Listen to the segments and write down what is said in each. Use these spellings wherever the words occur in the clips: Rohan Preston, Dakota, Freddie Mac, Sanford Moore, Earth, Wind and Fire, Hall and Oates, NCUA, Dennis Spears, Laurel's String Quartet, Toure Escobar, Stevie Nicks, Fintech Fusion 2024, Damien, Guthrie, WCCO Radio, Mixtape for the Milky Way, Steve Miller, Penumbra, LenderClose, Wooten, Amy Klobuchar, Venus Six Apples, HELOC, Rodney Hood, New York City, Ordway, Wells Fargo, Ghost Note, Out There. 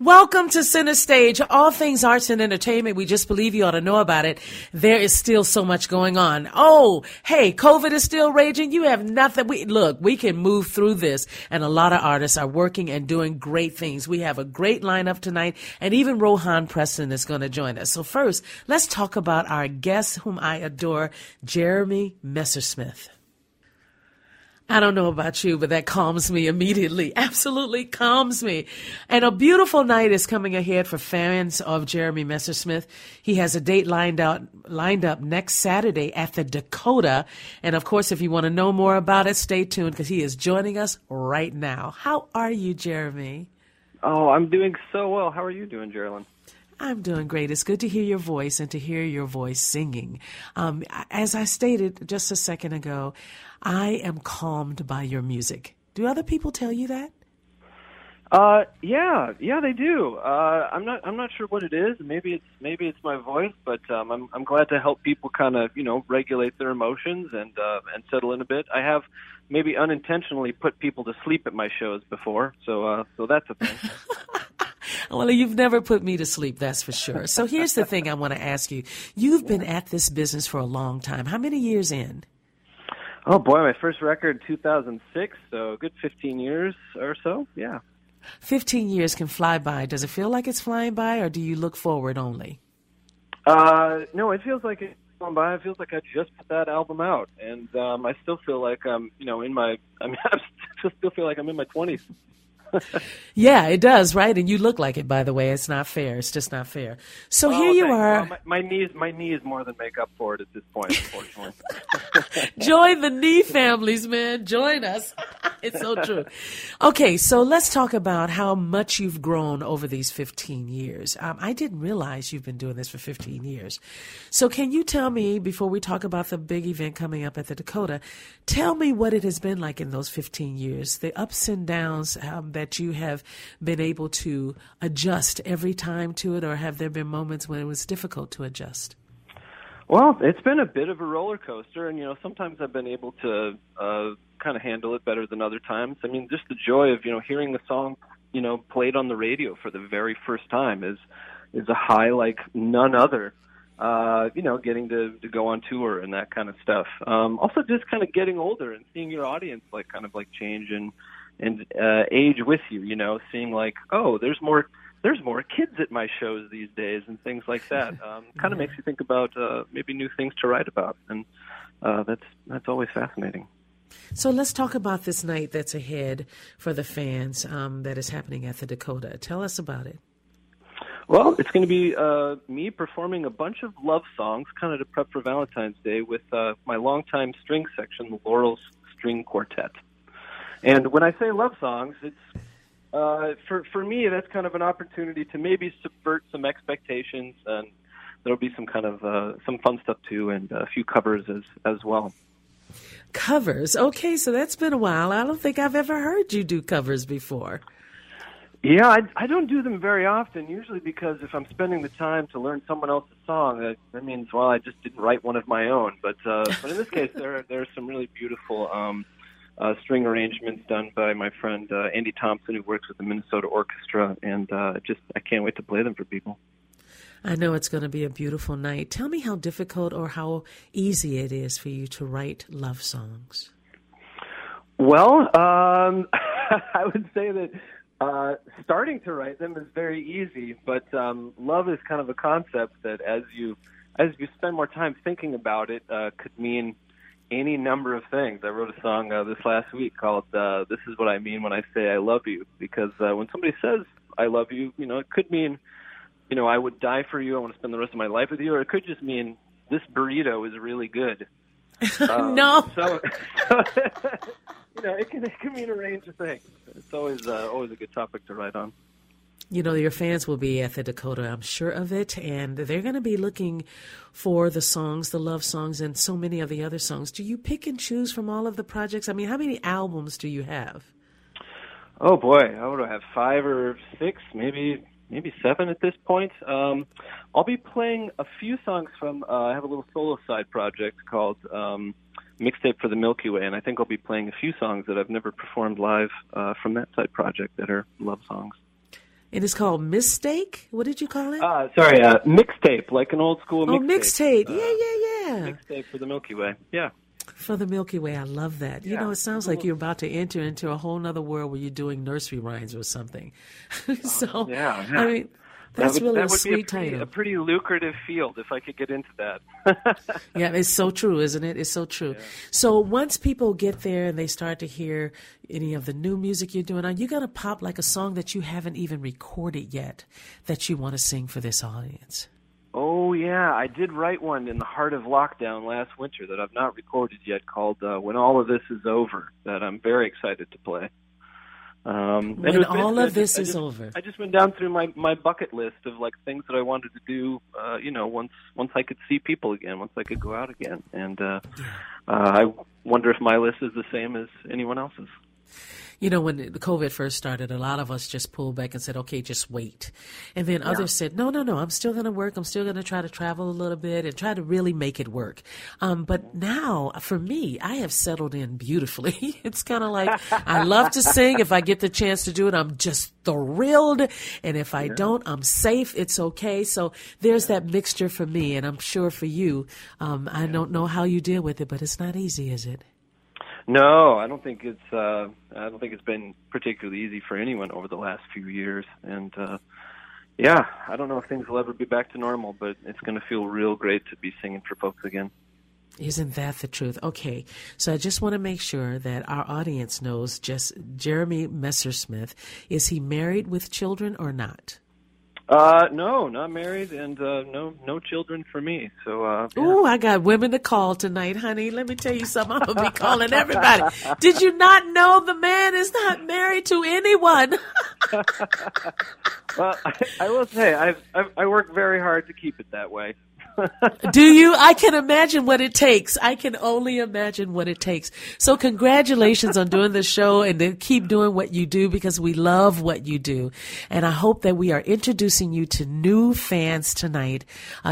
Welcome to Center Stage, all things arts and entertainment. We just believe you ought to know about it. There is still so much going on. Oh, hey, COVID is still raging. You have nothing. We can move through this, and a lot of artists are working and doing great things. We have a great lineup tonight, and even Rohan Preston is going to join us. So first, let's talk about our guest, whom I adore, Jeremy Messersmith. I don't know about you, but that calms me immediately. Absolutely calms me. And a beautiful night is coming ahead for fans of Jeremy Messersmith. He has a date lined up next Saturday at the Dakota. And of course, if you want to know more about it, stay tuned because he is joining us right now. How are you, Jeremy? Oh, I'm doing so well. How are you doing, Gerilyn? I'm doing great. It's good to hear your voice and to hear your voice singing. As I stated just a second ago, I am calmed by your music. Do other people tell you that? Yeah, they do. I'm not sure what it is. Maybe it's my voice, but I'm glad to help people kind of, regulate their emotions and settle in a bit. I have maybe unintentionally put people to sleep at my shows before, so that's a thing. Well, you've never put me to sleep, that's for sure. So here's the thing I want to ask you. You've been at this business for a long time. How many years in? Oh, boy, my first record, 2006, so a good 15 years or so, yeah. 15 years can fly by. Does it feel like it's flying by, or do you look forward only? No, it feels like it's flying by. It feels like I just put that album out, and I still feel like I'm, I still feel like I'm in my 20s. Yeah, it does, right? And you look like it, by the way. It's not fair. It's just not fair. So here you are. My knees more than make up for it at this point, unfortunately. Join the knee families, man. Join us. It's so true. Okay, so let's talk about how much you've grown over these 15 years. I didn't realize you've been doing this for 15 years. So can you tell me, before we talk about the big event coming up at the Dakota, tell me what it has been like in those 15 years, the ups and downs that you have been able to adjust every time to it, or have there been moments when it was difficult to adjust? Well, it's been a bit of a roller coaster, and, sometimes I've been able to kind of handle it better than other times. I mean, just the joy of, hearing the song, played on the radio for the very first time is a high like none other, getting to go on tour and that kind of stuff. Also just kind of getting older and seeing your audience kind of change and age with you, seeing like, oh, there's more kids at my shows these days and things like that. Kind of makes you think about maybe new things to write about, and that's always fascinating. So let's talk about this night that's ahead for the fans that is happening at the Dakota. Tell us about it. Well, it's going to be me performing a bunch of love songs, kind of to prep for Valentine's Day, with my longtime string section, the Laurel's String Quartet. And when I say love songs, it's for me, that's kind of an opportunity to maybe subvert some expectations, and there'll be some kind of some fun stuff too, and a few covers as well. Covers, okay. So that's been a while. I don't think I've ever heard you do covers before. Yeah, I don't do them very often, usually because if I'm spending the time to learn someone else's song, that means, well, I just didn't write one of my own. But in this case, there are some really beautiful string arrangements done by my friend Andy Thompson, who works with the Minnesota Orchestra, and I can't wait to play them for people. I know it's going to be a beautiful night. Tell me how difficult or how easy it is for you to write love songs. Well, I would say that starting to write them is very easy, but love is kind of a concept that as you spend more time thinking about it could mean any number of things. I wrote a song this last week called This Is What I Mean When I Say I Love You, because when somebody says I love you, it could mean, I would die for you, I want to spend the rest of my life with you, or it could just mean this burrito is really good. No. So it can mean a range of things. It's always a good topic to write on. You know, your fans will be at the Dakota, I'm sure of it, and they're going to be looking for the songs, the love songs, and so many of the other songs. Do you pick and choose from all of the projects? I mean, how many albums do you have? Oh, boy, I would have 5 or 6, maybe 7 at this point. I'll be playing a few songs from, I have a little solo side project called Mixtape for the Milky Way, and I think I'll be playing a few songs that I've never performed live from that side project that are love songs. And it's called Mistake? What did you call it? Mixtape, like an old school mixtape. Oh, mixtape. Yeah. Mixtape for the Milky Way, yeah. For the Milky Way, I love that. Yeah. You know, it sounds like you're about to enter into a whole other world where you're doing nursery rhymes or something. I mean, that's really a sweet title. That would be a pretty lucrative field if I could get into that. Yeah, it's so true, isn't it? It's so true. Yeah. So once people get there and they start to hear any of the new music you're doing, are you going to pop like a song that you haven't even recorded yet that you want to sing for this audience? Oh, yeah, I did write one in the heart of lockdown last winter that I've not recorded yet called When All of This Is Over, that I'm very excited to play. When all of this is over. I just went down through my bucket list of like things that I wanted to do, once I could see people again, once I could go out again. And I wonder if my list is the same as anyone else's. You know, when the COVID first started, a lot of us just pulled back and said, okay, just wait. And then others said, no, I'm still going to work. I'm still going to try to travel a little bit and try to really make it work. But now, for me, I have settled in beautifully. It's kind of like I love to sing. If I get the chance to do it, I'm just thrilled. And if I don't, I'm safe. It's okay. So there's that mixture for me, and I'm sure for you. I don't know how you deal with it, but it's not easy, is it? No, I don't think it's been particularly easy for anyone over the last few years, and I don't know if things will ever be back to normal, but it's going to feel real great to be singing for folks again. Isn't that the truth? Okay, so I just want to make sure that our audience knows just Jeremy Messersmith. Is he married with children or not? No, not married, and no children for me. So, Ooh, I got women to call tonight, honey. Let me tell you something. I'm gonna be calling everybody. Did you not know the man is not married to anyone? Well, I will say I work very hard to keep it that way. Do you? I can imagine what it takes. I can only imagine what it takes. So congratulations on doing this show, and then keep doing what you do because we love what you do. And I hope that we are introducing you to new fans tonight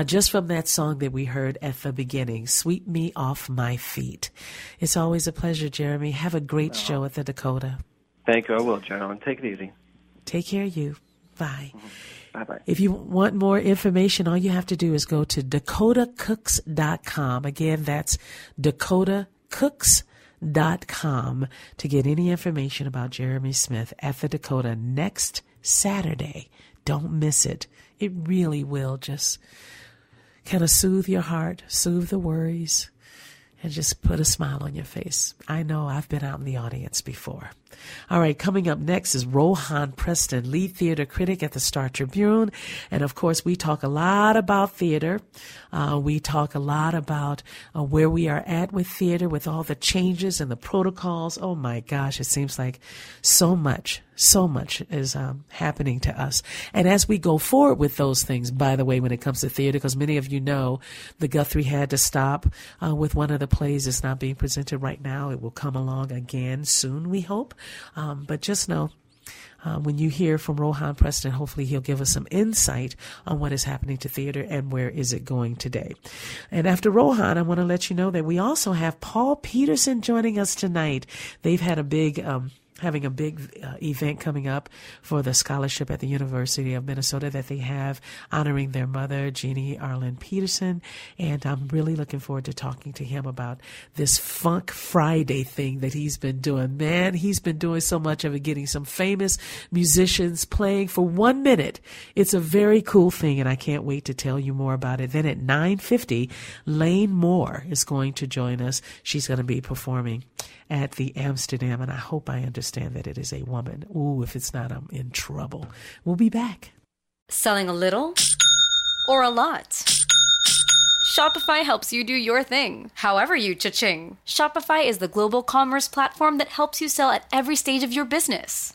just from that song that we heard at the beginning, Sweep Me Off My Feet. It's always a pleasure, Jeremy. Have a great show at the Dakota. Thank you. I will, Jeremy. Take it easy. Take care of you. Bye. Mm-hmm. Bye-bye. If you want more information, all you have to do is go to dakotacooks.com. Again, that's dakotacooks.com to get any information about Jeremy Smith at the Dakota next Saturday. Don't miss it. It really will just kind of soothe your heart, soothe the worries, and just put a smile on your face. I know I've been out in the audience before. All right, coming up next is Rohan Preston, lead theater critic at the Star Tribune. And, of course, we talk a lot about theater. We talk a lot about where we are at with theater, with all the changes and the protocols. Oh, my gosh, it seems like so much is happening to us. And as we go forward with those things, by the way, when it comes to theater, because many of you know the Guthrie had to stop with one of the plays that's not being presented right now. It will come along again soon, we hope. But just know when you hear from Rohan Preston, hopefully he'll give us some insight on what is happening to theater and where is it going today. And after Rohan, I want to let you know that we also have Paul Peterson joining us tonight. They've had a big... having a big event coming up for the scholarship at the University of Minnesota that they have honoring their mother, Jeannie Arlen Peterson. And I'm really looking forward to talking to him about this Funk Friday thing that he's been doing. Man, he's been doing so much of it, getting some famous musicians playing for 1 minute. It's a very cool thing, and I can't wait to tell you more about it. Then at 9:50, Lane Moore is going to join us. She's going to be performing at the Amsterdam, and I hope I understand that it is a woman. Ooh, if it's not, I'm in trouble. We'll be back. Selling a little or a lot? Shopify helps you do your thing, however you cha-ching. Shopify is the global commerce platform that helps you sell at every stage of your business.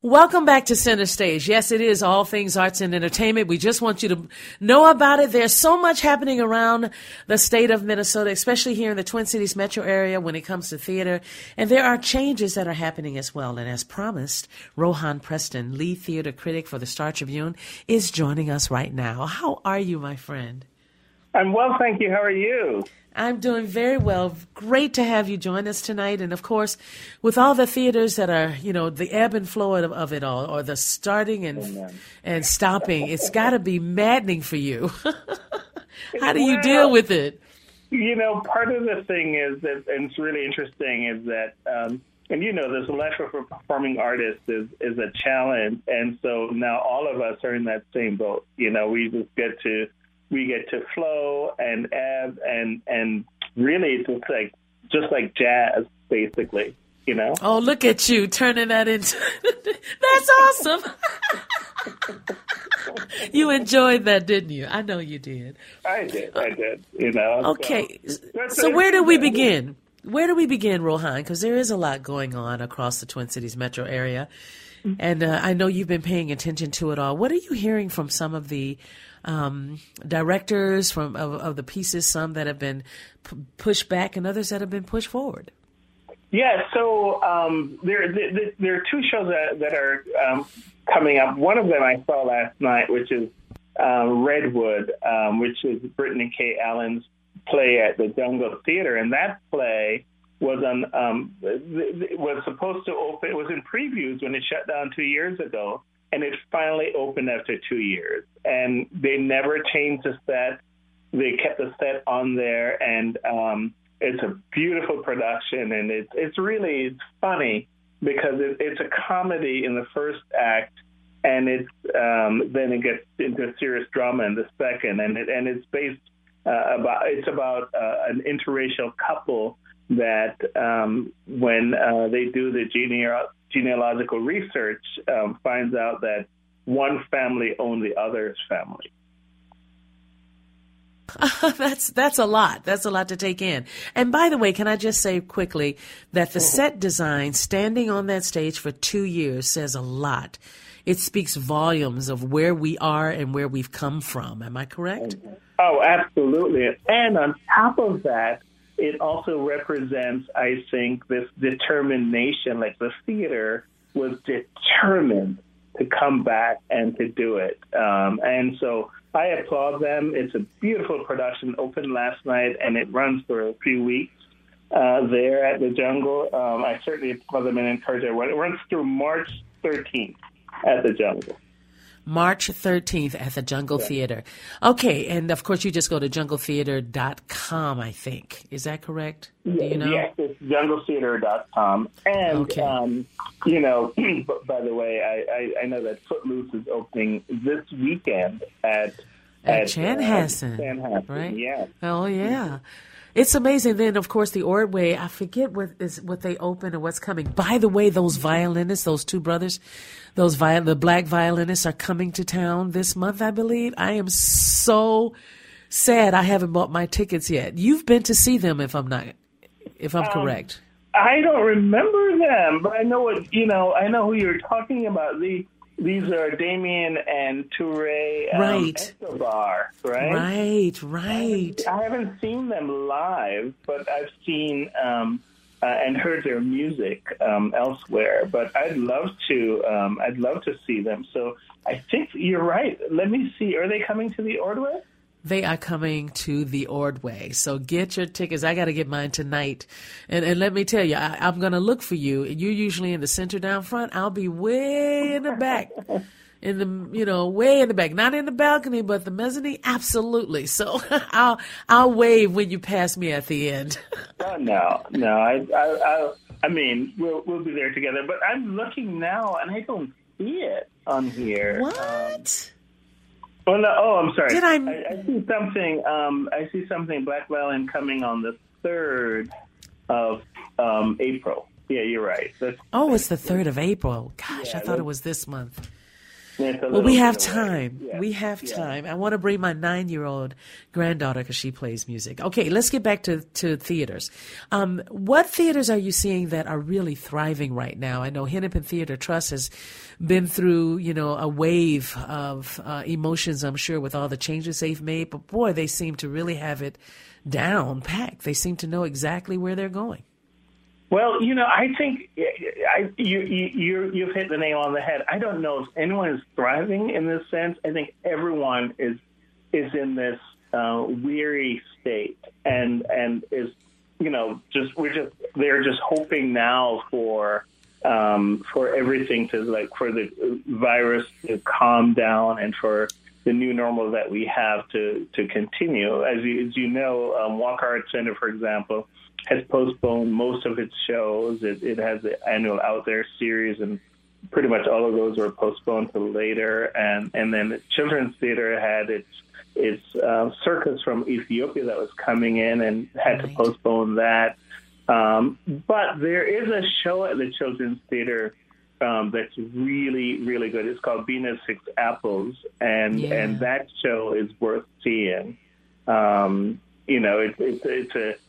Welcome back to Center Stage. Yes, it is all things arts and entertainment. We just want you to know about it. There's so much happening around the state of Minnesota, especially here in the Twin Cities metro area when it comes to theater. And there are changes that are happening as well. And as promised, Rohan Preston, lead theater critic for the Star Tribune, is joining us right now. How are you, my friend? I'm well, thank you. How are you? I'm doing very well. Great to have you join us tonight. And, of course, with all the theaters that are, you know, the ebb and flow of it all, or the starting and stopping, it's got to be maddening for you. How do you deal with it? You know, part of the thing is that, and it's really interesting, is that, and you know, this life of performing artists is a challenge. And so now all of us are in that same boat. You know, we get to flow and ebb and really it's just like jazz, basically, you know? Oh, look at you turning that into... That's awesome. You enjoyed that, didn't you? I know you did. I did, you know? Okay, so where do we begin? Where do we begin, Rohan? Because there is a lot going on across the Twin Cities metro area. Mm-hmm. And I know you've been paying attention to it all. What are you hearing from some of the directors of the pieces, some that have been pushed back and others that have been pushed forward? Yeah, so there are two shows that are coming up. One of them I saw last night, which is Redwood, which is Brittany K. Allen's play at the Jungle Theater, and that play was supposed to open. It was in previews when it shut down 2 years ago, and it finally opened after 2 years. And they never changed the set. They kept the set on there, and it's a beautiful production, and it's really funny because it's a comedy in the first act, and it's then it gets into serious drama in the second, and it's based about an interracial couple that when they do the genealogical research, finds out that one family owned the other's family. That's a lot. That's a lot to take in. And by the way, can I just say quickly that the set design, standing on that stage for 2 years, says a lot. It speaks volumes of where we are and where we've come from. Am I correct? Oh, absolutely. And on top of that, it also represents, I think, this determination, like the theater was determined to come back and to do it. And so I applaud them. It's a beautiful production, opened last night, and it runs for a few weeks there at the Jungle. I certainly applaud them and encourage everyone. It runs through March 13th at the Jungle. March 13th at the Jungle Theater. Okay, and of course you just go to jungletheater.com, I think. Is that correct? Do you know? Yes, it's jungletheater.com. And, you know, by the way, I know that Footloose is opening this weekend at Chanhassen, right? Yeah. Oh, yeah. It's amazing. Then, of course, the Ordway, I forget what they open and what's coming. By the way, those violinists, those two brothers, the black violinists are coming to town this month, I believe. I am so sad I haven't bought my tickets yet. You've been to see them, if I'm correct. I don't remember them, but I know I know who you're talking about. These are Damien and Toure Escobar, right? Right. I haven't seen them live, but I've seen and heard their music elsewhere. But I'd love to see them. So I think you're right. Let me see. Are they coming to the Ordway? They are coming to the Ordway. So get your tickets. I got to get mine tonight. And let me tell you, I'm going to look for you. You're usually in the center down front. I'll be way in the back. Way in the back. Not in the balcony, but the mezzanine, absolutely. So I'll wave when you pass me at the end. No. I mean, we'll be there together. But I'm looking now, and I don't see it on here. What? I'm sorry. Did I see something? I see something. Black Violin coming on the 3rd of April. Yeah, you're right. It's the 3rd of April. Gosh, yeah, I thought it was this month. Well, we have time. Yeah. We have time. I want to bring my 9-year-old granddaughter because she plays music. Okay, let's get back to theaters. What theaters are you seeing that are really thriving right now? I know Hennepin Theater Trust has been through, a wave of emotions, I'm sure, with all the changes they've made. But, boy, they seem to really have it down, packed. They seem to know exactly where they're going. Well, I think you've hit the nail on the head. I don't know if anyone is thriving in this sense. I think everyone is in this weary state and is, they're just hoping now for everything to, like, for the virus to calm down and for the new normal that we have to continue. As you know, Walker Arts Center, for example, has postponed most of its shows. It has the annual Out There series, and pretty much all of those were postponed to later. And then the Children's Theater had its circus from Ethiopia that was coming in and had to postpone that. But there is a show at the Children's Theater that's really, really good. It's called Venus Six Apples, and that show is worth seeing. It's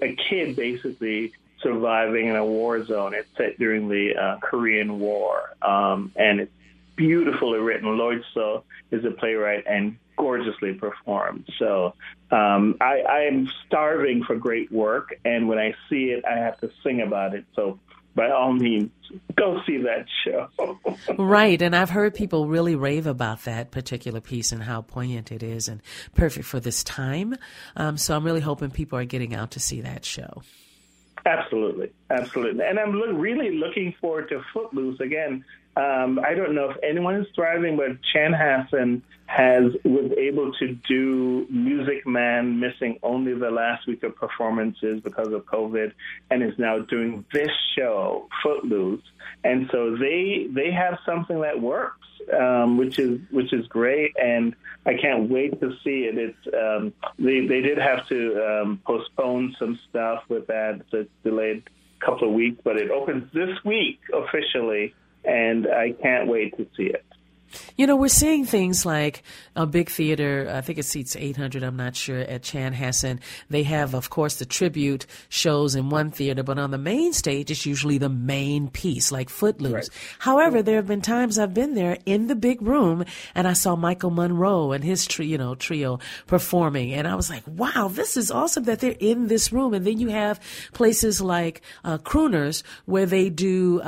a kid basically surviving in a war zone. It's set during the Korean War, and it's beautifully written. Lloyd So is a playwright and gorgeously performed. So I am starving for great work, and when I see it, I have to sing about it. So by all means, go see that show. Right, and I've heard people really rave about that particular piece and how poignant it is and perfect for this time. So I'm really hoping people are getting out to see that show. Absolutely. And I'm really looking forward to Footloose again. I don't know if anyone is thriving, but Chanhassen was able to do Music Man, missing only the last week of performances because of COVID, and is now doing this show, Footloose. And so they have something that works, which is great, and I can't wait to see it. It's they did have to postpone some stuff with that. So it's delayed a couple of weeks, but it opens this week officially. And I can't wait to see it. We're seeing things like a big theater, I think it seats 800, I'm not sure, at Chanhassen. They have, of course, the tribute shows in one theater, but on the main stage, it's usually the main piece, like Footloose. Right. However, there have been times I've been there in the big room, and I saw Michael Monroe and his trio performing, and I was like, wow, this is awesome that they're in this room. And then you have places like Crooners, where they do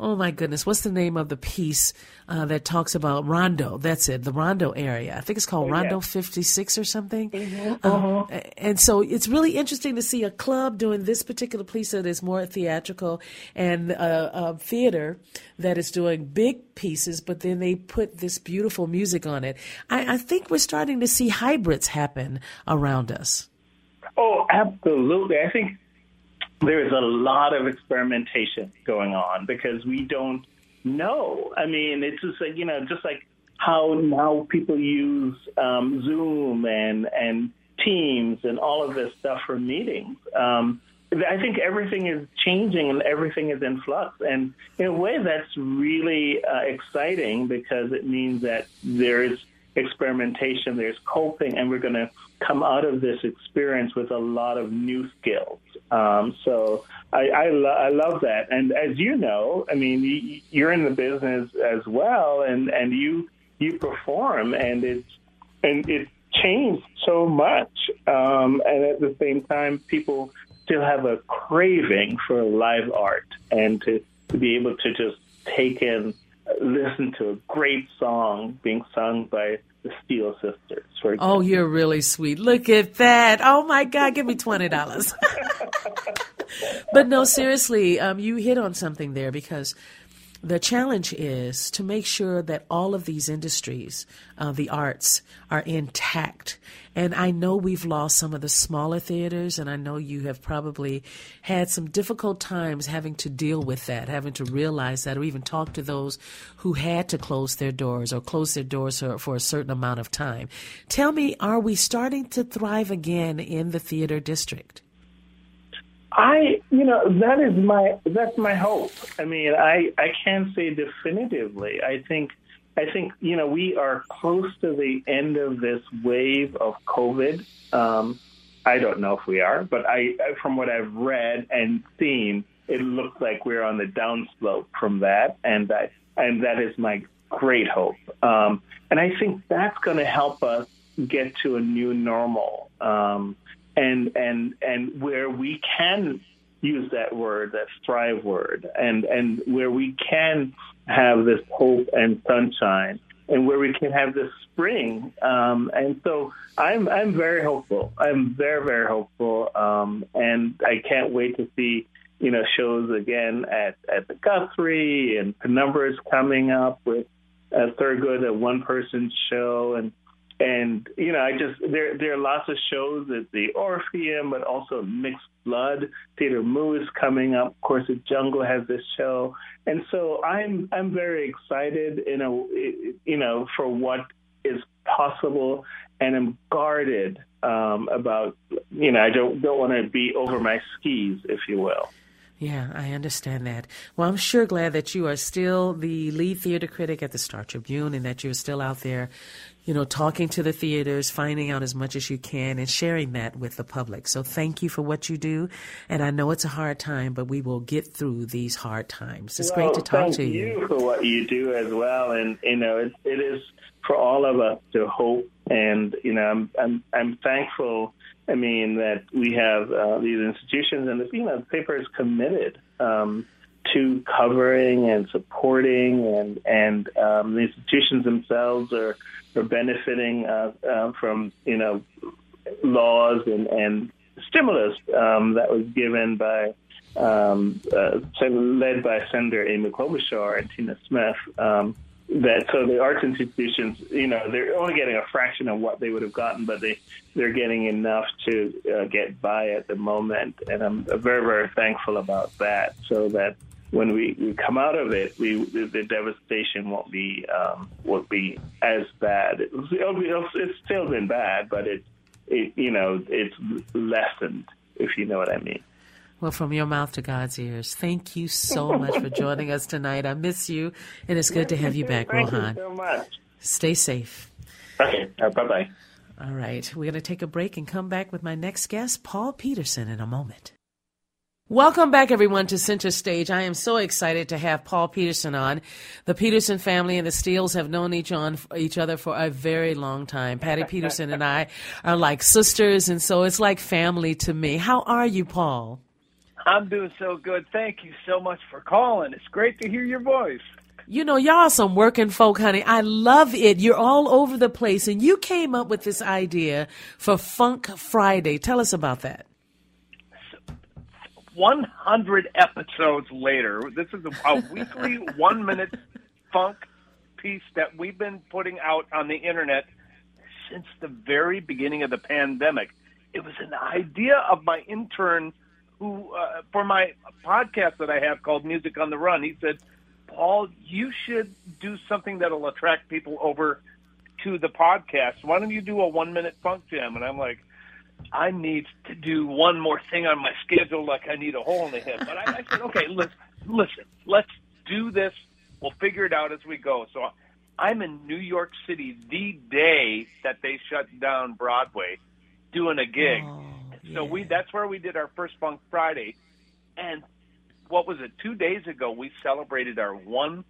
oh my goodness, what's the name of the piece that talks about Rondo? That's it, the Rondo area. I think it's called Rondo 56 or something. Mm-hmm. And so it's really interesting to see a club doing this particular piece that is more theatrical and a theater that is doing big pieces, but then they put this beautiful music on it. I think we're starting to see hybrids happen around us. Oh, absolutely. I think there is a lot of experimentation going on because we don't know. I mean, it's just like, you know, just like how now people use Zoom and Teams and all of this stuff for meetings. I think everything is changing and everything is in flux. And in a way, that's really exciting because it means that there is experimentation, there's coping, and we're going to come out of this experience with a lot of new skills. So I love that. And as you know, I mean, you're in the business as well, and you perform, and it changed so much. And at the same time, people still have a craving for live art and to be able to just take in, listen to a great song being sung by the Steel Sisters, for example. Oh, you're really sweet. Look at that. Oh, my God, give me $20. But no, seriously, you hit on something there because the challenge is to make sure that all of these industries, the arts, are intact. And I know we've lost some of the smaller theaters, and I know you have probably had some difficult times having to deal with that, having to realize that, or even talk to those who had to close their doors or close their doors for a certain amount of time. Tell me, are we starting to thrive again in the theater district? That's my hope. I mean, I can't say definitively. I think, you know, we are close to the end of this wave of COVID. I don't know if we are, but from what I've read and seen, it looks like we're on the downslope from that. And that is my great hope. And I think that's going to help us get to a new normal, and where we can use that word, that thrive word, and where we can have this hope and sunshine, and where we can have this spring. And so I'm very hopeful. I'm very, very hopeful. And I can't wait to see, you know, shows again at the Guthrie, and Penumbra is coming up with Thurgood, a one-person show, and you know, there are lots of shows at the Orpheum, but also Mixed Blood. Theater Moo is coming up. Of course, the Jungle has this show, and so I'm very excited, for what is possible, and I'm guarded about, you know, I don't want to be over my skis, if you will. Yeah, I understand that. Well, I'm sure glad that you are still the lead theater critic at the Star Tribune, and that you're still out there, you know, talking to the theaters, finding out as much as you can, and sharing that with the public. So thank you for what you do. And I know it's a hard time, but we will get through these hard times. It's great to talk to you. Thank you for what you do as well. And, you know, it is for all of us to hope. And, you know, I'm thankful, I mean, that we have these institutions, and, you know, the paper is committed to covering and supporting, and the institutions themselves are benefiting from, you know, laws and stimulus that was given by led by Senator Amy Klobuchar and Tina Smith. So the arts institutions, you know, they're only getting a fraction of what they would have gotten, but they're getting enough to get by at the moment, and I'm very, very thankful about that. So that when we come out of it, the devastation won't be as bad. It's still been bad, but it you know, it's lessened, if you know what I mean. Well, from your mouth to God's ears, thank you so much for joining us tonight. I miss you, and it's good to have you back, Rohan. Thank you so much. Stay safe. Okay, bye-bye. All right, we're going to take a break and come back with my next guest, Paul Peterson, in a moment. Welcome back, everyone, to Center Stage. I am so excited to have Paul Peterson on. The Peterson family and the Steels have known each other for a very long time. Patty Peterson and I are like sisters, and so it's like family to me. How are you, Paul? I'm doing so good. Thank you so much for calling. It's great to hear your voice. You know, y'all some working folk, honey. I love it. You're all over the place. And you came up with this idea for Funk Friday. Tell us about that. 100 episodes later, this is a weekly one-minute funk piece that we've been putting out on the Internet since the very beginning of the pandemic. It was an idea of my intern who, for my podcast that I have called Music on the Run, he said, Paul, you should do something that'll attract people over to the podcast. Why don't you do a one-minute funk jam? And I'm like, I need to do one more thing on my schedule like I need a hole in the head. But I said, okay, listen, let's do this. We'll figure it out as we go. So I'm in New York City the day that they shut down Broadway doing a gig. Oh, yeah. So that's where we did our first Funk Friday. And what was it, 2 days ago, we celebrated our 100th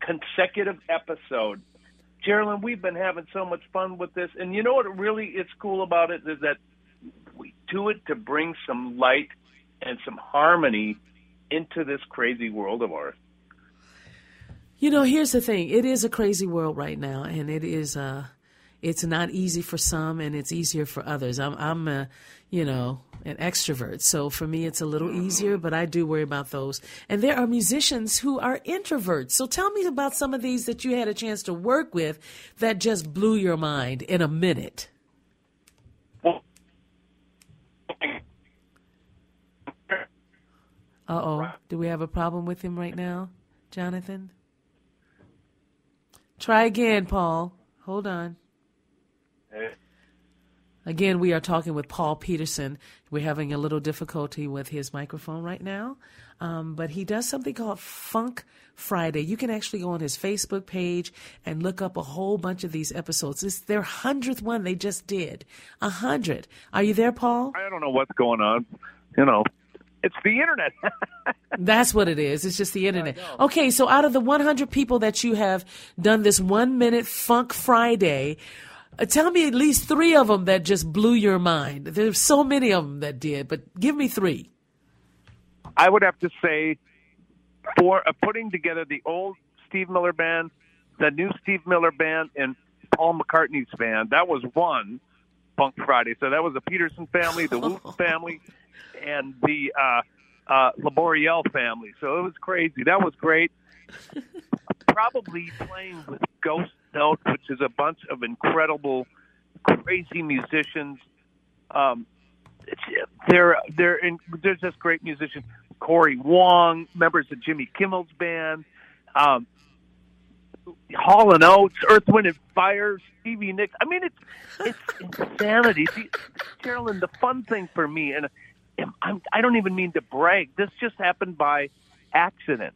consecutive episode. Gerilyn, we've been having so much fun with this. And you know what really is cool about it is that we do it to bring some light and some harmony into this crazy world of ours. You know, here's the thing. It is a crazy world right now, and it is it's not easy for some, and it's easier for others. I'm an extrovert, so for me it's a little easier, but I do worry about those. And there are musicians who are introverts. So tell me about some of these that you had a chance to work with that just blew your mind in a minute. Uh-oh. Do we have a problem with him right now, Jonathan? Try again, Paul. Hold on. Again, we are talking with Paul Peterson. We're having a little difficulty with his microphone right now, but he does something called Funk Friday. You can actually go on his Facebook page and look up a whole bunch of these episodes. It's their 100th one they just did. 100. Are you there, Paul? I don't know what's going on. You know, it's the Internet. That's what it is. It's just the Internet. Okay, so out of the 100 people that you have done this one-minute Funk Friday, tell me at least three of them that just blew your mind. There's so many of them that did, but give me three. I would have to say for putting together the old Steve Miller Band, the new Steve Miller Band, and Paul McCartney's band. That was one Funk Friday. So that was the Peterson family, the Wooten family, and the Laboriel family. So it was crazy. That was great. Probably playing with Ghost Note, which is a bunch of incredible, crazy musicians. They're just great musicians. Corey Wong, members of Jimmy Kimmel's band, Hall and Oates, Earth, Wind and Fire, Stevie Nicks. I mean, it's insanity. See, Gerilyn, the fun thing for me, and I don't even mean to brag. This just happened by accident.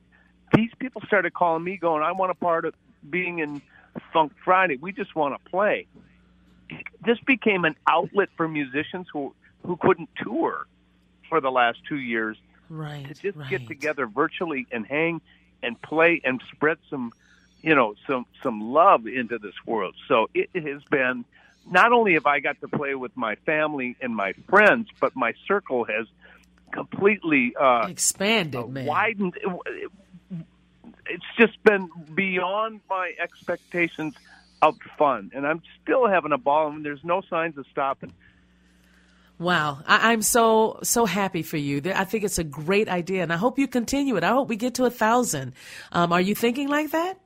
These people started calling me going, I want a part of being in Funk Friday. We just want to play. This became an outlet for musicians who couldn't tour for the last 2 years to just get together virtually and hang and play and spread some love into this world. So it has been, not only have I got to play with my family and my friends, but my circle has completely expanded, widened. It's just been beyond my expectations of fun, and I'm still having a ball, and there's no signs of stopping. Wow. I'm so happy for you. I think it's a great idea, and I hope you continue it. I hope we get to 1,000. Are you thinking like that?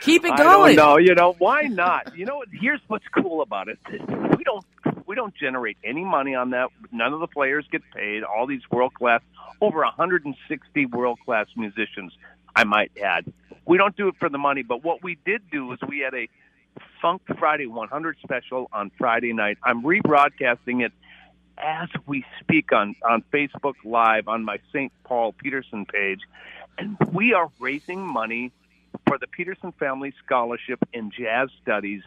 Keep it going. No, why not? You know what? Here's what's cool about it. We don't generate any money on that. None of the players get paid. All these world-class, over 160 world-class musicians, I might add. We don't do it for the money, but what we did do is we had a Funk Friday 100 special on Friday night. I'm rebroadcasting it as we speak on Facebook Live on my St. Paul Peterson page. And we are raising money for the Peterson Family Scholarship in Jazz Studies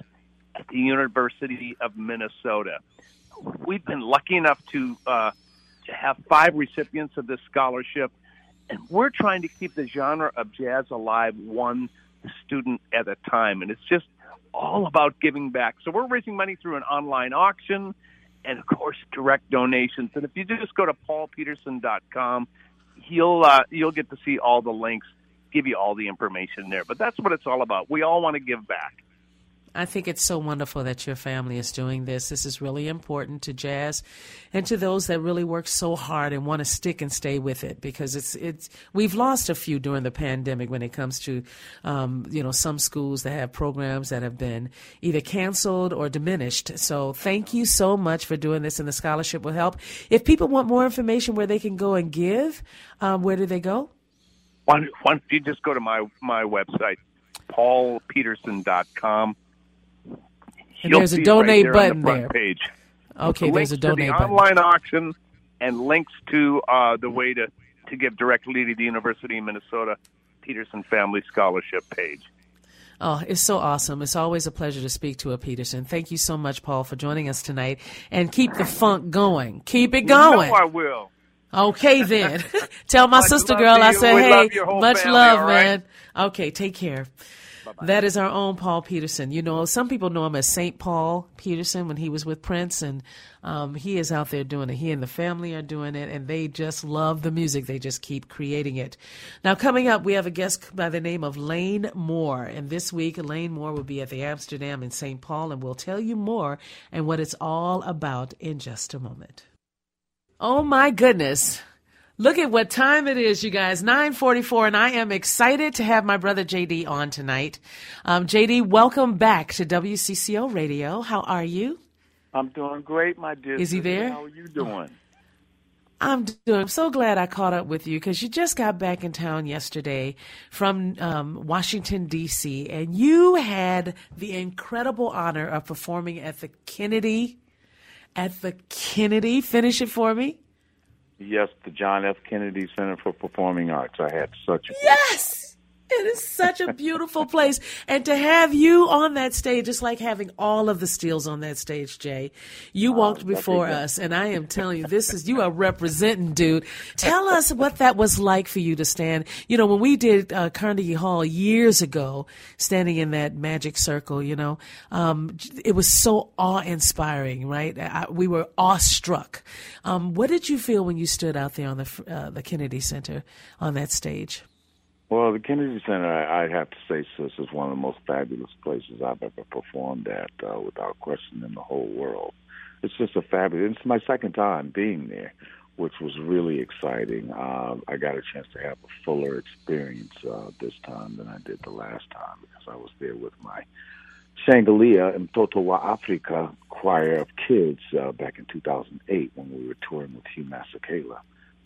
at the University of Minnesota. We've been lucky enough to have 5 recipients of this scholarship, and we're trying to keep the genre of jazz alive one student at a time, and it's just all about giving back. So we're raising money through an online auction, and, of course, direct donations. And if you just go to paulpeterson.com, you'll get to see all the links, give you all the information there. But that's what it's all about. We all want to give back. I think it's so wonderful that your family is doing this. This is really important to jazz and to those that really work so hard and want to stick and stay with it, because it's we've lost a few during the pandemic when it comes to, some schools that have programs that have been either canceled or diminished. So thank you so much for doing this, and the scholarship will help. If people want more information where they can go and give, where do they go? Why don't you just go to my website, paulpeterson.com. And there's a donate button there. Okay, there's a donate button. Online auction and links to the way to give directly to the University of Minnesota Peterson Family Scholarship page. Oh, it's so awesome. It's always a pleasure to speak to a Peterson. Thank you so much, Paul, for joining us tonight. And keep the funk going. Keep it going. You know I will. Okay, then. Tell my sister girl I said, hey, much love, man. Okay, take care. Bye-bye. That is our own Paul Peterson. You know, some people know him as St. Paul Peterson when he was with Prince, and he is out there doing it. He and the family are doing it, and they just love the music. They just keep creating it. Now, coming up, we have a guest by the name of Lane Moore, and this week, Lane Moore will be at the Amsterdam in St. Paul, and we'll tell you more and what it's all about in just a moment. Oh, my goodness. Look at what time it is, you guys, 9:44, and I am excited to have my brother J.D. on tonight. J.D., welcome back to WCCO Radio. How are you? I'm doing great, my dear. Is he there? How are you doing? I'm so glad I caught up with you, because you just got back in town yesterday from Washington, D.C., and you had the incredible honor of performing at the Kennedy. Finish it for me. Yes, the John F. Kennedy Center for Performing Arts. I had such a... Yes! It is such a beautiful place. And to have you on that stage, it's like having all of the steals on that stage, Jay. You walked before us, and I am telling you, you are representing, dude. Tell us what that was like for you to stand. You know, when we did Carnegie Hall years ago, standing in that magic circle, it was so awe-inspiring, right? We were awestruck. What did you feel when you stood out there on the Kennedy Center on that stage? Well, the Kennedy Center, I have to say, sis, is one of the most fabulous places I've ever performed at, without question, in the whole world. It's just a fabulous... It's my second time being there, which was really exciting. I got a chance to have a fuller experience this time than I did the last time, because I was there with my Shangalia and Totowa Africa choir of kids back in 2008 when we were touring with Hugh Masekela.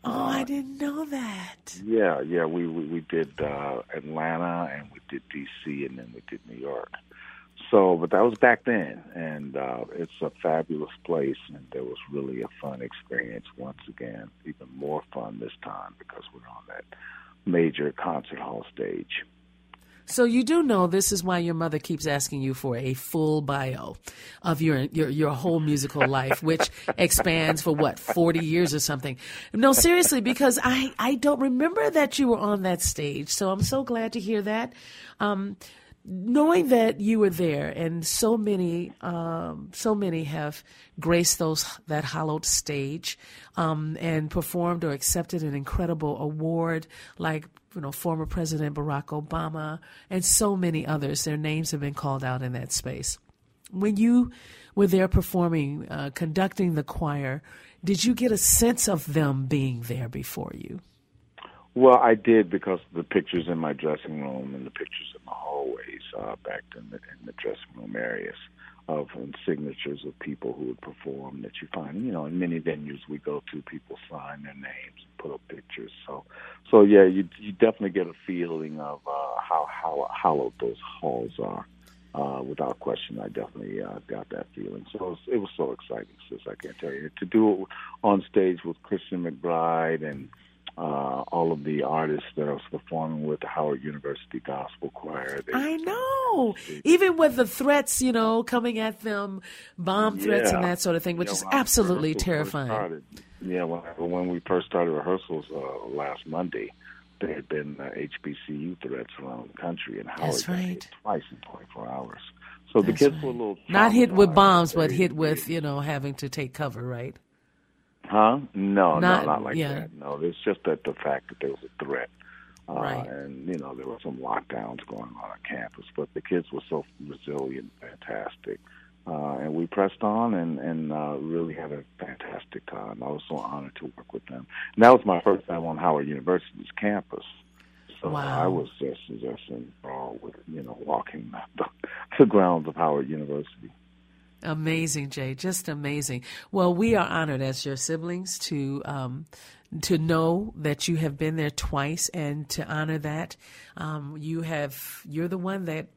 Oh, I didn't know that. Yeah, we did Atlanta, and we did D.C., and then we did New York. So, but that was back then, and it's a fabulous place, and it was really a fun experience once again, even more fun this time because we're on that major concert hall stage. So you do know this is why your mother keeps asking you for a full bio of your whole musical life, which expands for, 40 years or something. No, seriously, because I don't remember that you were on that stage, so I'm so glad to hear that. Knowing that you were there, and so many have graced that hallowed stage and performed or accepted an incredible award like former President Barack Obama, and so many others. Their names have been called out in that space. When you were there performing, conducting the choir, did you get a sense of them being there before you? Well, I did, because the pictures in my dressing room and the pictures in my hallways back in the dressing room areas of signatures of people who would perform that you find, in many venues we go to, people sign their names and put up pictures. So yeah, you definitely get a feeling of how hallowed those halls are. Without question, I definitely got that feeling. So it was so exciting, sis, I can't tell you. To do it on stage with Christian McBride and all of the artists that I was performing with, the Howard University Gospel Choir. I know. Even with the threats, coming at them, bomb threats and that sort of thing, which is absolutely terrifying. When we first started rehearsals last Monday, There had been HBCU threats around the country, and Howard got hit twice in 24 hours. So the kids were a little... Not hit with bombs, but hit with, you know, having to take cover, right? Huh? No, not like that. No, it's just that the fact that there was a threat. Right. And, you know, there were some lockdowns going on campus, but the kids were so resilient, fantastic. And we pressed on and really had a fantastic time. I was so honored to work with them. And that was my first time on Howard University's campus. So I was just enthralled with, you know, walking the grounds of Howard University. Amazing, Jay. Just amazing. Well, we are honored as your siblings to know that you have been there twice and to honor that. You're the one that,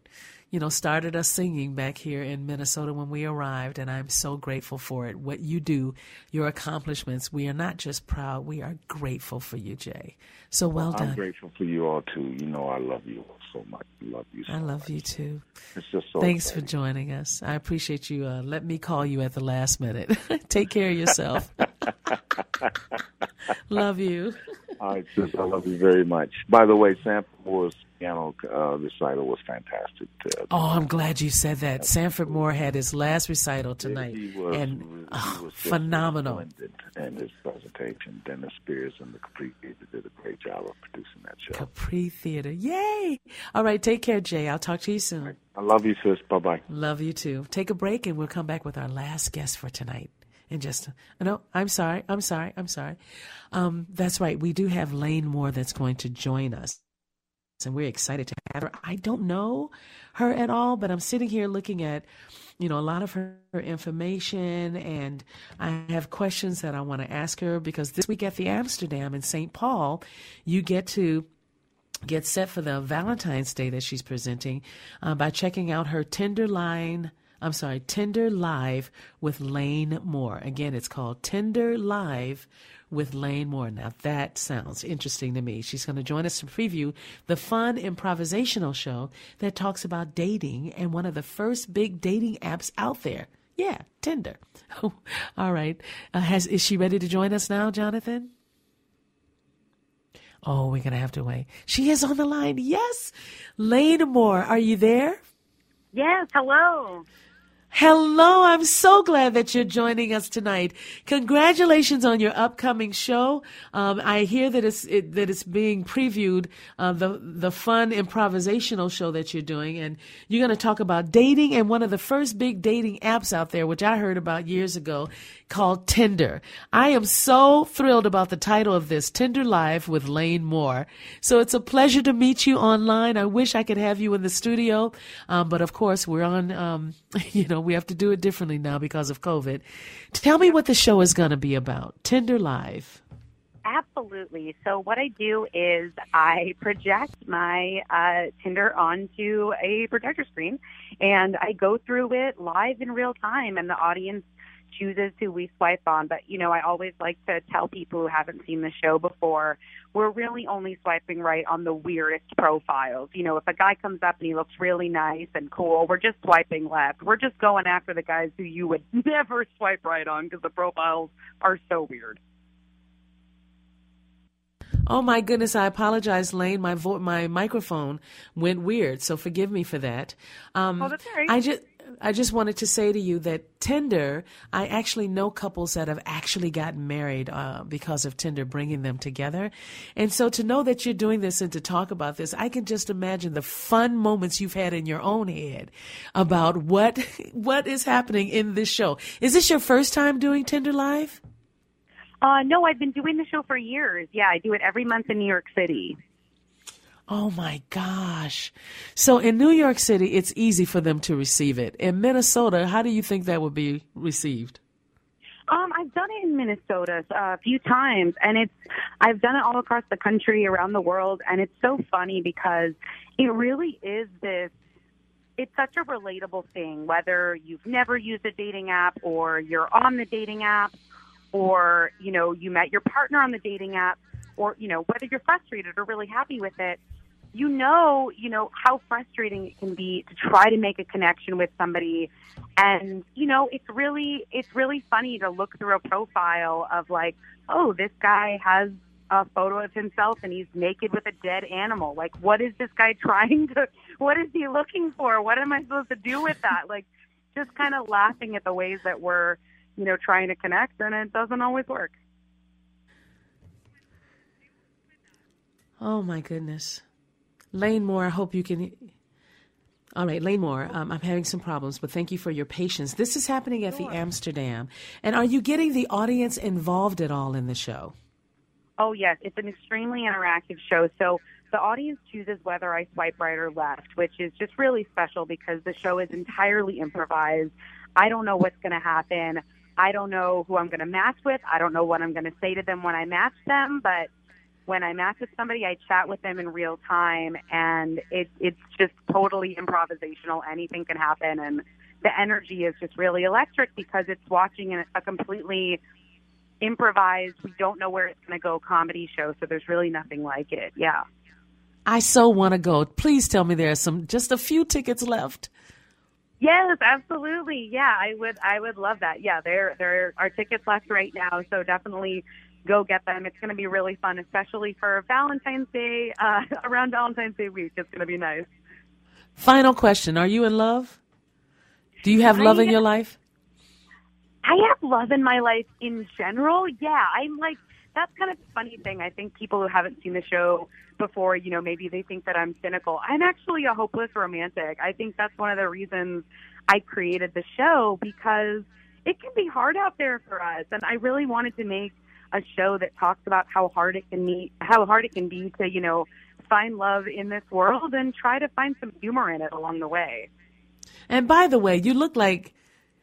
you know, started us singing back here in Minnesota when we arrived, and I'm so grateful for it. What you do, your accomplishments, we are not just proud, we are grateful for you, Jay. So well done. I'm grateful for you all, too. You know, I love you all so much. I love you, too. It's just so Thanks for joining us. I appreciate you. Let me call you at the last minute. Take care of yourself. Love you. All right, sis, I love you very much. By the way, Sam Moore's piano recital was fantastic. I'm glad you said that. Sanford Moore had his last recital tonight. He was phenomenal. And his presentation, Dennis Spears and the Capri Theater did a great job of producing that show. Capri Theater, yay! All right, take care, Jay. I'll talk to you soon. Right. I love you, sis. Bye-bye. Love you, too. Take a break, and we'll come back with our last guest for tonight. And just, no, I'm sorry. That's right. We do have Lane Moore that's going to join us. And we're excited to have her. I don't know her at all, but I'm sitting here looking at, you know, a lot of her information. And I have questions that I want to ask her because this week at the Amsterdam in St. Paul, you get to get set for the Valentine's Day that she's presenting by checking out her Tinder Live with Lane Moore. Again, it's called Tinder Live with Lane Moore. Now, that sounds interesting to me. She's going to join us to preview the fun improvisational show that talks about dating and one of the first big dating apps out there. Yeah, Tinder. All right. Is she ready to join us now, Jonathan? Oh, we're going to have to wait. She is on the line. Yes. Lane Moore, are you there? Yes. Hello. Hello, I'm so glad that you're joining us tonight. Congratulations on your upcoming show. I hear that it's being previewed, the fun improvisational show that you're doing, and you're going to talk about dating and one of the first big dating apps out there, which I heard about years ago, called Tinder. I am so thrilled about the title of this, Tinder Live with Lane Moore. So it's a pleasure to meet you online. I wish I could have you in the studio, but of course we're on, you know, we have to do it differently now because of COVID. Tell me what the show is going to be about, Tinder Live. Absolutely. So what I do is I project my Tinder onto a projector screen, and I go through it live in real time, and the audience chooses who we swipe on. But, you know, I always like to tell people who haven't seen the show before, we're really only swiping right on the weirdest profiles. You know, if a guy comes up and he looks really nice and cool, we're just swiping left. We're just going after the guys who you would never swipe right on because the profiles are so weird. Oh, my goodness. I apologize, Lane. My microphone went weird, so forgive me for that. Oh, that's all right. I just wanted to say to you that Tinder, I actually know couples that have actually gotten married because of Tinder bringing them together. And so to know that you're doing this and to talk about this, I can just imagine the fun moments you've had in your own head about what is happening in this show. Is this your first time doing Tinder Live? No, I've been doing the show for years. Yeah, I do it every month in New York City. Oh, my gosh. So in New York City, it's easy for them to receive it. In Minnesota, how do you think that would be received? I've done it in Minnesota a few times, and I've done it all across the country, around the world, and it's so funny because it really is this. It's such a relatable thing, whether you've never used a dating app or you're on the dating app or, you know, you met your partner on the dating app or, you know, whether you're frustrated or really happy with it. You know how frustrating it can be to try to make a connection with somebody, and you know it's really funny to look through a profile of like, oh, this guy has a photo of himself and he's naked with a dead animal. Like, what is this guy trying to, what is he looking for? What am I supposed to do with that? Like, just kind of laughing at the ways that we're, you know, trying to connect, and it doesn't always work. Oh my goodness. Lane Moore, I hope you can. All right, Lane Moore, I'm having some problems, but thank you for your patience. This is happening at the Amsterdam. And are you getting the audience involved at all in the show? Oh, yes. It's an extremely interactive show. So the audience chooses whether I swipe right or left, which is just really special because the show is entirely improvised. I don't know what's going to happen. I don't know who I'm going to match with. I don't know what I'm going to say to them when I match them, but when I match with somebody, I chat with them in real time, and it's just totally improvisational. Anything can happen, and the energy is just really electric because it's watching a completely improvised, we don't know where it's going to go comedy show, so there's really nothing like it. Yeah. I so want to go. Please tell me there are just a few tickets left. Yes, absolutely. Yeah, I would love that. Yeah, there are tickets left right now, so definitely go get them. It's going to be really fun, especially for Valentine's Day, around Valentine's Day week. It's going to be nice. Final question. Are you in love? Do you have love in your life? I have love in my life in general. Yeah. I'm like, that's kind of the funny thing. I think people who haven't seen the show before, you know, maybe they think that I'm cynical. I'm actually a hopeless romantic. I think that's one of the reasons I created the show, because it can be hard out there for us. And I really wanted to make a show that talks about how hard it can be to, you know, find love in this world and try to find some humor in it along the way. And by the way, you look like,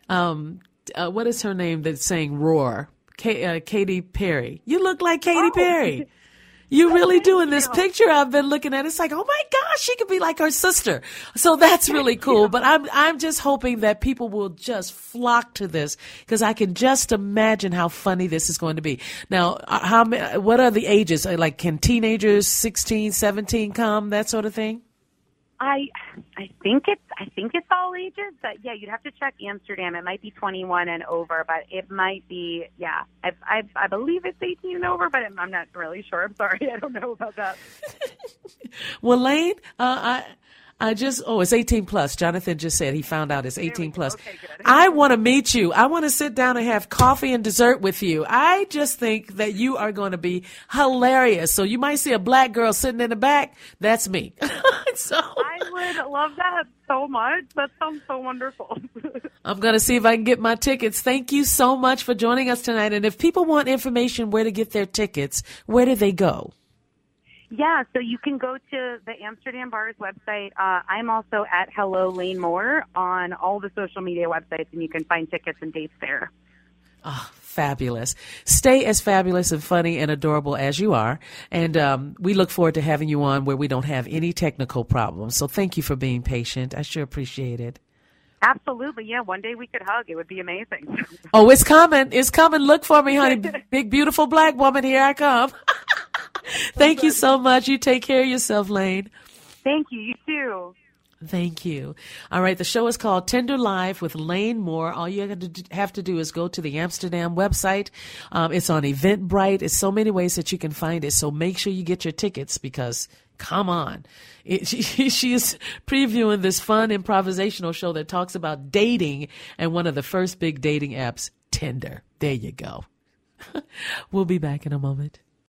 what is her name that's saying Roar? Katy Perry. You look like Katy Perry. You really do. In this picture I've been looking at, it's like, oh my gosh, she could be like her sister. So that's really cool. But I'm just hoping that people will just flock to this, because I can just imagine how funny this is going to be. Now, what are the ages? Like, can teenagers, 16, 17 come, that sort of thing? I think it's all ages, but yeah, you'd have to check Amsterdam. It might be 21 and over, but it might be, yeah, I believe it's 18 and over, but I'm not really sure. I'm sorry. I don't know about that. Well, Lane, it's 18 plus. Jonathan just said he found out it's 18 plus. Okay, I want to meet you. I want to sit down and have coffee and dessert with you. I just think that you are going to be hilarious. So you might see a black girl sitting in the back. That's me. So I would love that so much. That sounds so wonderful. I'm going to see if I can get my tickets. Thank you so much for joining us tonight. And if people want information where to get their tickets, where do they go? Yeah, so you can go to the Amsterdam Bar's website. I'm also at Hello Lane Moore on all the social media websites, and you can find tickets and dates there. Oh, fabulous. Stay as fabulous and funny and adorable as you are. And we look forward to having you on where we don't have any technical problems. So thank you for being patient. I sure appreciate it. Absolutely. Yeah, one day we could hug. It would be amazing. Oh, it's coming. It's coming. Look for me, honey. Big, beautiful black woman. Here I come. Thank you so much. You take care of yourself, Lane. Thank you. You too. Thank you. All right. The show is called Tender Live with Lane Moore. All you have to do is go to the Amsterdam website. It's on Eventbrite. It's so many ways that you can find it. So make sure you get your tickets, because come on. She is previewing this fun improvisational show that talks about dating and one of the first big dating apps, Tinder. There you go. We'll be back in a moment.